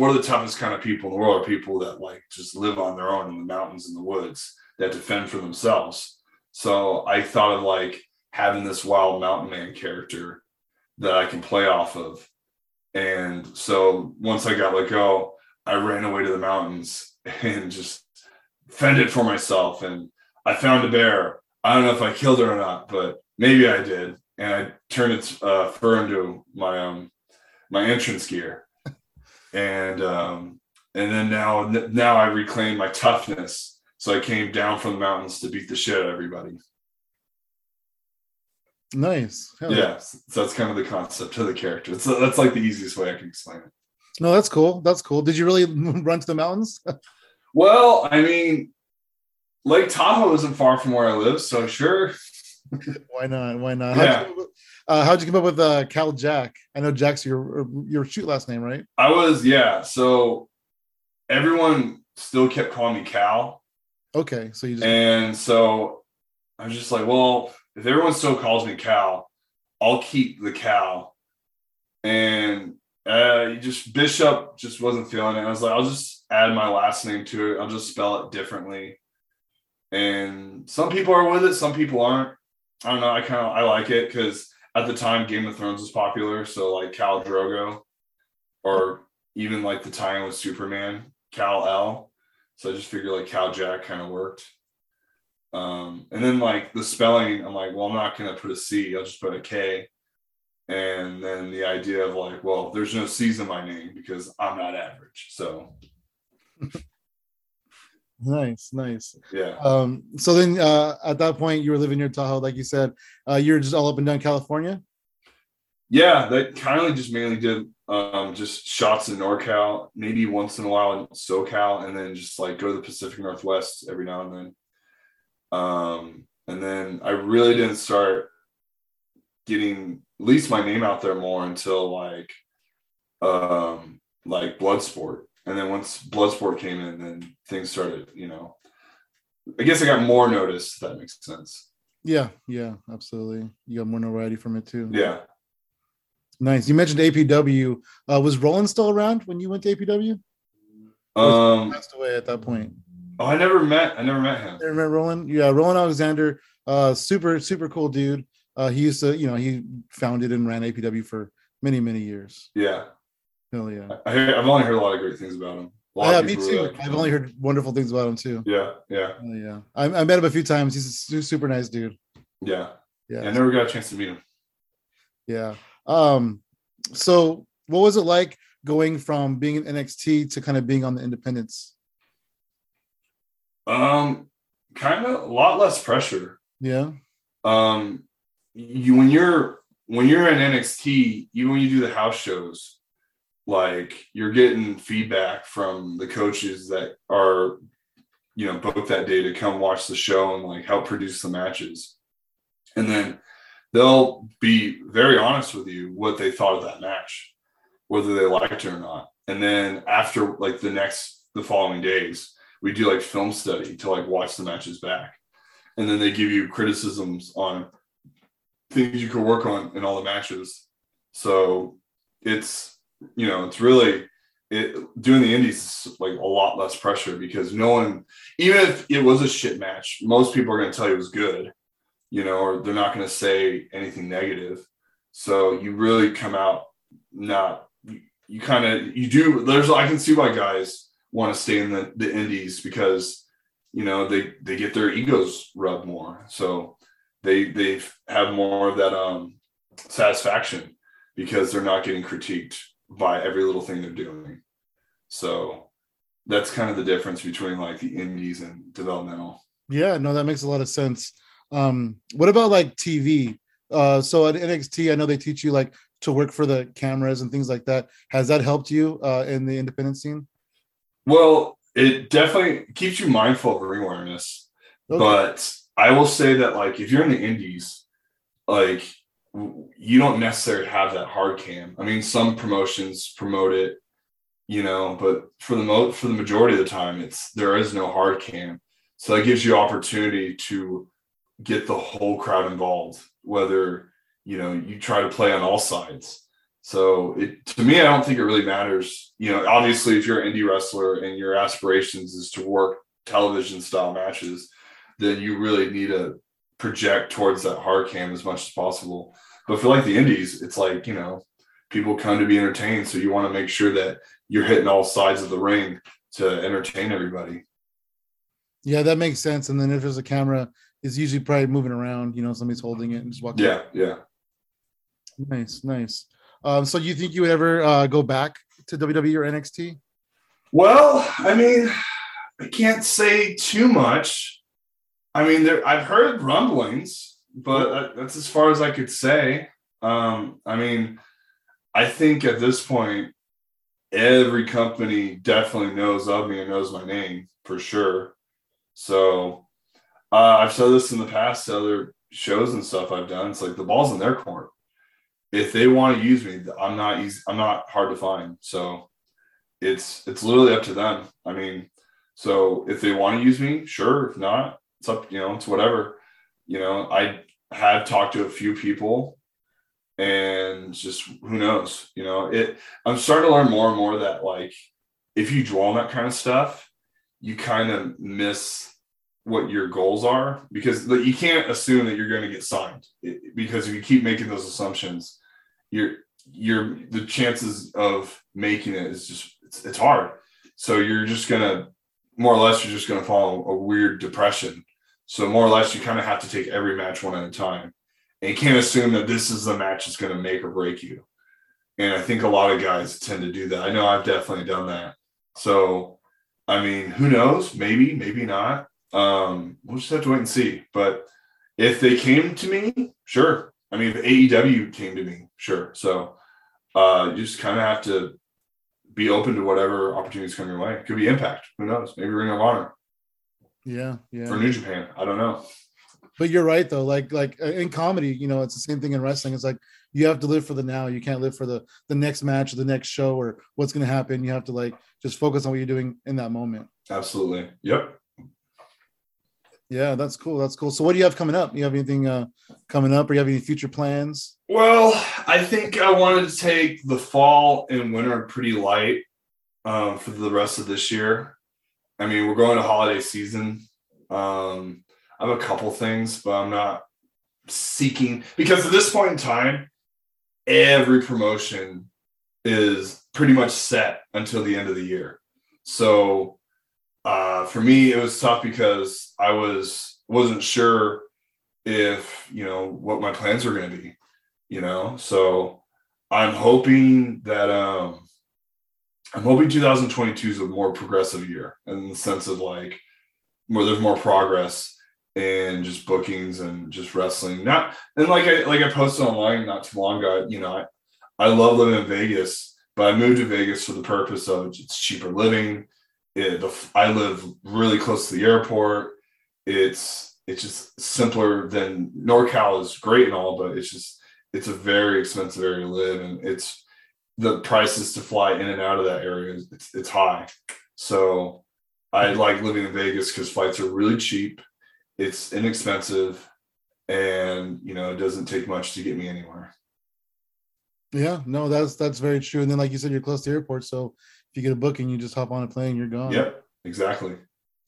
are the toughest kind of people in the world? Are people that like just live on their own in the mountains and the woods that defend for themselves. So I thought of like having this wild mountain man character that I can play off of. And so once I got let go, I ran away to the mountains and just fended for myself. And I found a bear. I don't know if I killed her or not, but maybe I did. And I turned its fur into my entrance gear. And then now I reclaim my toughness. So I came down from the mountains to beat the shit out of everybody. Nice. Hell yeah. So that's kind of the concept of the character. So that's like the easiest way I can explain it. No, that's cool. Did you really run to the mountains? Well, I mean, Lake Tahoe isn't far from where I live. So sure. Why not? Yeah. How'd you come up with Kal Jack? I know Jack's your shoot last name, right? So everyone still kept calling me Kal. Okay, so so I was just like, well, if everyone still calls me Kal, I'll keep the Kal. And Bishop just wasn't feeling it. I was like, I'll just add my last name to it. I'll just spell it differently. And some people are with it, some people aren't. I don't know. I like it because at the time, Game of Thrones was popular, so like Khal Drogo, or even like the tie-in with Superman, Kal-El. So I just figured like Kal Jack kind of worked. And then like the spelling, I'm like, well, I'm not going to put a C, I'll just put a K. And then the idea of like, well, there's no C's in my name because I'm not average. So nice. Yeah. So then at that point you were living near Tahoe, like you said, you're just all up and down California. Yeah. That kind of just mainly did just shots in NorCal, maybe once in a while in SoCal, and then just like go to the Pacific Northwest every now and then. And then I really didn't start getting at least my name out there more until like Bloodsport. And then once Bloodsport came in, then things started, you know, I guess I got more noticed, if that makes sense. Yeah, absolutely. You got more notoriety from it too. Yeah. Nice. You mentioned APW. Was Roland still around when you went to APW? He passed away at that point. Oh, I never met him. You remember Roland? Yeah, Roland Alexander, super, super cool dude. He used to, you know, he founded and ran APW for many, many years. Yeah. Hell yeah. I've only heard a lot of great things about him. Yeah, me too. Like, I've only heard wonderful things about him too. Yeah. Hell yeah. I met him a few times. He's a super nice dude. Yeah. I never got a chance to meet him. Yeah. So what was it like going from being in NXT to kind of being on the independents? Kind of a lot less pressure. Yeah. You when you're in NXT, even when you do the house shows, like you're getting feedback from the coaches that are, you know, booked that day to come watch the show and like help produce the matches. And then they'll be very honest with you what they thought of that match, whether they liked it or not. And then after like the following days, we do like film study to like watch the matches back. And then they give you criticisms on things you could work on in all the matches. So it's, you know, it's really doing the indies is like a lot less pressure because no one, even if it was a shit match, most people are going to tell you it was good, you know, or they're not going to say anything negative. So you really come out not, I can see why guys want to stay in the indies because, you know, they get their egos rubbed more. So they have more of that satisfaction because they're not getting critiqued by every little thing they're doing. So that's kind of the difference between like the indies and developmental. Yeah, no, that makes a lot of sense. What about like TV? So at NXT, I know they teach you like to work for the cameras and things like that. Has that helped you in the independent scene? Well, it definitely keeps you mindful of ring awareness. Okay. But I will say that, like, if you're in the indies, like, you don't necessarily have that hard cam. I mean, some promotions promote it, you know, but for the majority of the time, there is no hard cam. So that gives you opportunity to get the whole crowd involved, whether, you know, you try to play on all sides. So to me, I don't think it really matters. You know, obviously, if you're an indie wrestler and your aspirations is to work television style matches, then you really need to project towards that hard cam as much as possible. But for like the indies, it's like, you know, people come to be entertained. So you want to make sure that you're hitting all sides of the ring to entertain everybody. Yeah, that makes sense. And then if there's a camera, it's usually probably moving around, you know, somebody's holding it and just walking. Yeah. Nice. So you think you would ever go back to WWE or NXT? Well, I mean, I can't say too much. I mean, I've heard rumblings, but that's as far as I could say. I mean, I think at this point, every company definitely knows of me and knows my name for sure. So I've said this in the past to other shows and stuff I've done. It's like the ball's in their court. If they want to use me, I'm not hard to find. So it's literally up to them. I mean, so if they want to use me, sure. If not, it's up, you know, it's whatever. You know, I have talked to a few people and just who knows, you know, I'm starting to learn more and more that like, if you dwell on that kind of stuff, you kind of miss what your goals are, because you can't assume that you're going to get signed, because if you keep making those assumptions, the chances of making it is just, it's hard. So you're just going to, more or less, you're just going to fall a weird depression So more or less, you kind of have to take every match one at a time. And you can't assume that this is the match that's going to make or break you. And I think a lot of guys tend to do that. I know I've definitely done that. So, I mean, who knows? Maybe, maybe not. We'll just have to wait and see. But if they came to me, sure. I mean, if AEW came to me, sure. So you just kind of have to be open to whatever opportunities come your way. It could be Impact. Who knows? Maybe Ring of Honor. Yeah, yeah. Or New Japan. I don't know. But you're right, though. Like in comedy, you know, it's the same thing in wrestling. It's like you have to live for the now. You can't live for the next match or the next show or what's going to happen. You have to, like, just focus on what you're doing in that moment. Absolutely. Yep. Yeah, that's cool. That's cool. So what do you have coming up? Do you have anything coming up, or you have any future plans? Well, I think I wanted to take the fall and winter pretty light for the rest of this year. I mean, we're going to holiday season. I have a couple things, but I'm not seeking, because at this point in time, every promotion is pretty much set until the end of the year. So for me, it was tough because I wasn't sure if, you know, what my plans were going to be, you know? So I'm hoping that, I'm hoping 2022 is a more progressive year in the sense of, like, where there's more progress and just bookings and just wrestling. Not, and like I posted online not too long ago, you know, I love living in Vegas, but I moved to Vegas for the purpose of it's cheaper living. I live really close to the airport. It's just simpler than NorCal is great and all, but it's a very expensive area to live, and it's the prices to fly in and out of that area. It's high. So I like living in Vegas because flights are really cheap. It's inexpensive, and, you know, it doesn't take much to get me anywhere. Yeah, no, that's very true. And then, like you said, you're close to the airport, so if you get a booking, you just hop on a plane, you're gone. Yep, exactly.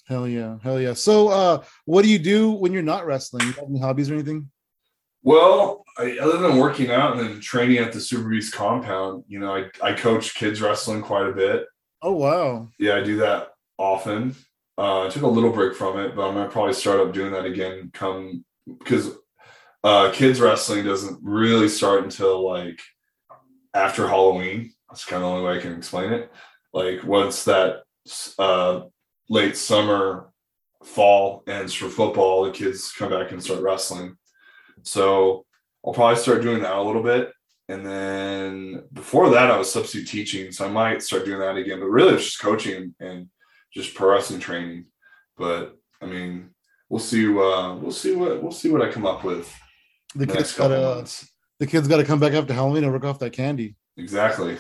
Hell yeah, hell yeah. So, what do you do when you're not wrestling? You have any hobbies or anything? Well, other than working out and then training at the Super Beast compound, you know, I coach kids wrestling quite a bit. Oh wow. Yeah, I do that often. I took a little break from it, but I'm going to probably start up doing that again because kids wrestling doesn't really start until, like, after Halloween. That's kind of the only way I can explain it. Like, once that late summer, fall ends for football, the kids come back and start wrestling. So I'll probably start doing that a little bit. And then before that, I was substitute teaching, so I might start doing that again. But really, it's just coaching and just pro wrestling training. But I mean, we'll see what I come up with. The kids got to come back after Halloween and work off that candy. Exactly.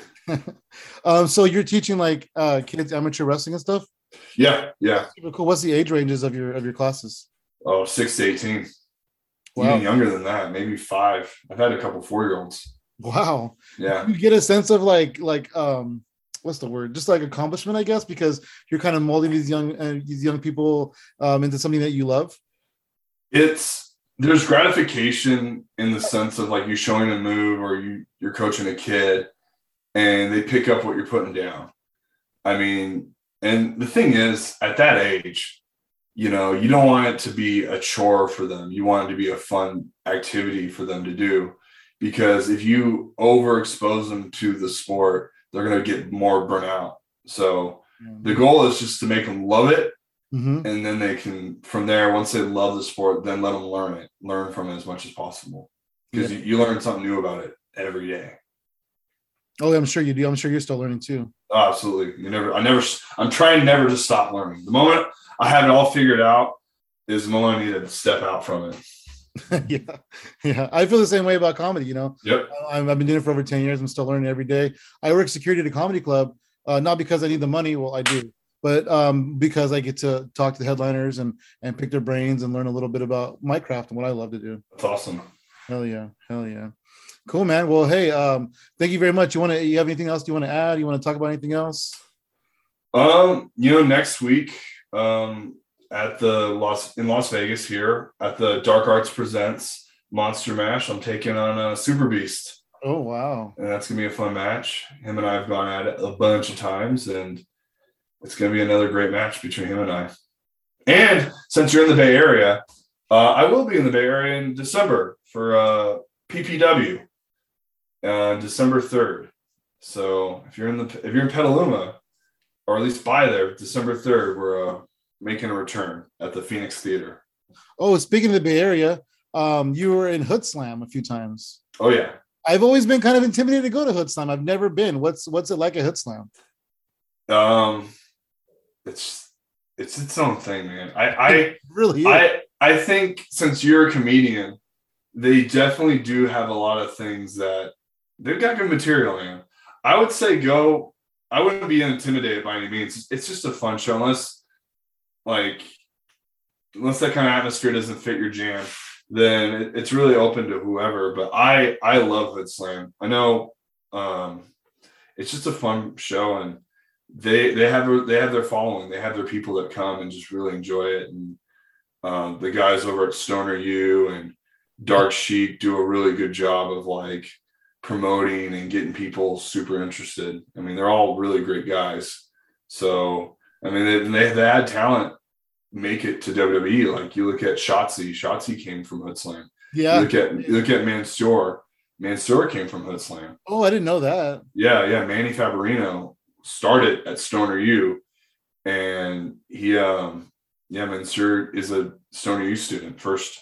So you're teaching, like, kids amateur wrestling and stuff? Yeah, yeah. Super cool. What's the age ranges of your classes? Oh, 6 to 18. Wow. Even younger than that, maybe 5. I've had a couple 4-year-olds. Wow. Yeah. You get a sense of like what's the word? Just like accomplishment, I guess, because you're kind of molding these young people into something that you love. There's gratification in the sense of, like, you showing a move, or you're coaching a kid and they pick up what you're putting down. I mean, and the thing is, at that age, you know, you don't want it to be a chore for them. You want it to be a fun activity for them to do, because if you overexpose them to the sport, they're going to get more burnout. So the goal is just to make them love it. Mm-hmm. And then they can, from there, once they love the sport, then let them learn from it as much as possible. Because you learn something new about it every day. Oh, I'm sure you do. I'm sure you're still learning too. Oh, absolutely. I'm trying never to stop learning. The moment I have it all figured out is the moment I need to step out from it. Yeah. I feel the same way about comedy, you know. Yep. I've been doing it for over 10 years. I'm still learning every day. I work security at a comedy club, not because I need the money. Well, I do, but because I get to talk to the headliners and pick their brains and learn a little bit about my craft and what I love to do. That's awesome. Hell yeah. Cool, man. Well, hey, thank you very much. You have anything else you want to add? You want to talk about anything else? You know, next week, in Las Vegas here at the Dark Arts Presents Monster Mash, I'm taking on Super Beast. Oh wow! And that's gonna be a fun match. Him and I have gone at it a bunch of times, and it's gonna be another great match between him and I. And since you're in the Bay Area, I will be in the Bay Area in December for PPW on December 3rd. So if you're in Petaluma, or at least by there, December 3rd, we're making a return at the Phoenix Theater. Oh, speaking of the Bay Area, you were in Hood Slam a few times. Oh yeah. I've always been kind of intimidated to go to Hood Slam. I've never been. What's it like at Hood Slam? It's its own thing, man. I really is. I think since you're a comedian, they definitely do have a lot of things that they've got good material, man. I would say go. I wouldn't be intimidated by any means. It's just a fun show, unless that kind of atmosphere doesn't fit your jam, then it's really open to whoever. But I love Hood Slam. I know it's just a fun show, and they have their following. They have their people that come and just really enjoy it. And the guys over at Stoner U and Dark Sheik do a really good job of promoting and getting people super interested. I mean, they're all really great guys. So, I mean, they had talent make it to WWE. Like, you look at Shotzi came from Hood Slam. Yeah. You look at Mansoor came from Hood Slam. Oh, I didn't know that. Yeah. Manny Fabarino started at Stoner U, and he, Mansoor is a Stoner U student first.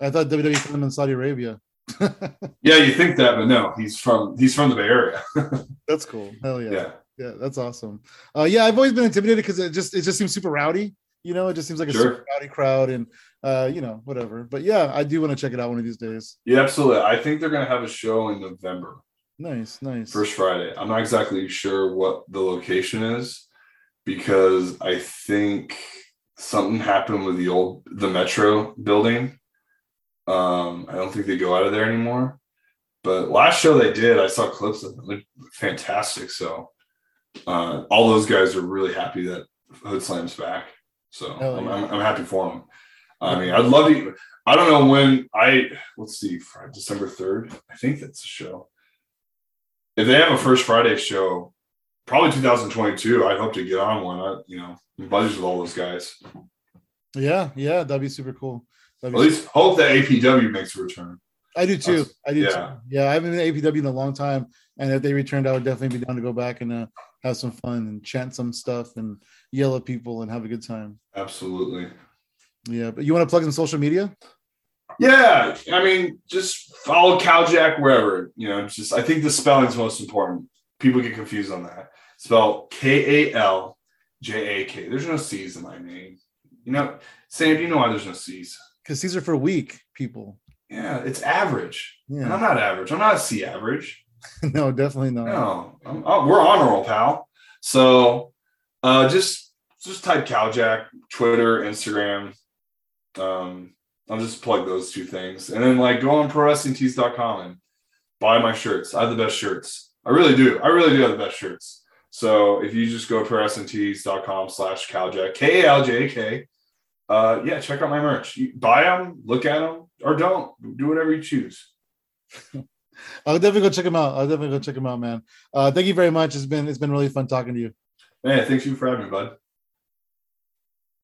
I thought WWE put him in Saudi Arabia. Yeah, you think that, but no, he's from the Bay Area. That's cool. Hell yeah. Yeah, that's awesome. Yeah, I've always been intimidated because it just seems super rowdy. You know, it just seems like a super rowdy crowd, and whatever. But yeah, I do want to check it out one of these days. Yeah, absolutely. I think they're gonna have a show in November. Nice. First Friday. I'm not exactly sure what the location is because I think something happened with the Metro building. I don't think they go out of there anymore. But last show they did, I saw clips of them. They're fantastic. So all those guys are really happy that Hood Slam's back. So yeah. I'm happy for them. I mean, I'd love to. I don't know when. Let's see, December 3rd. I think that's a show. If they have a First Friday show, probably 2022. I'd hope to get on one. I'm buddies with all those guys. Yeah, that'd be super cool. At least hope that APW makes a return. I do too. I do too. Yeah, I haven't been to APW in a long time, and if they returned, I would definitely be down to go back and have some fun and chant some stuff and yell at people and have a good time. Absolutely. Yeah, but you want to plug in social media? Yeah, I mean, just follow Kal Jack wherever. I think the spelling's most important. People get confused on that. Spell Kaljak. There's no C's in my name. Sam, do you know why there's no C's? Because these are for weak people. Yeah, it's average. Yeah. And I'm not average. I'm not a C average. No, definitely not. No, we're on roll, pal. So just type Kal Jack, Twitter, Instagram. I'll just plug those two things. And then go on ProWrestlingTees.com and buy my shirts. I have the best shirts. I really do. I really do have the best shirts. So if you just go to ProWrestlingTees.com/Kaljak, Kaljak, check out my merch. You buy them, look at them, or don't. Do whatever you choose. I'll definitely go check them out, man. Thank you very much. It's been really fun talking to you. Hey, thanks for having me, bud.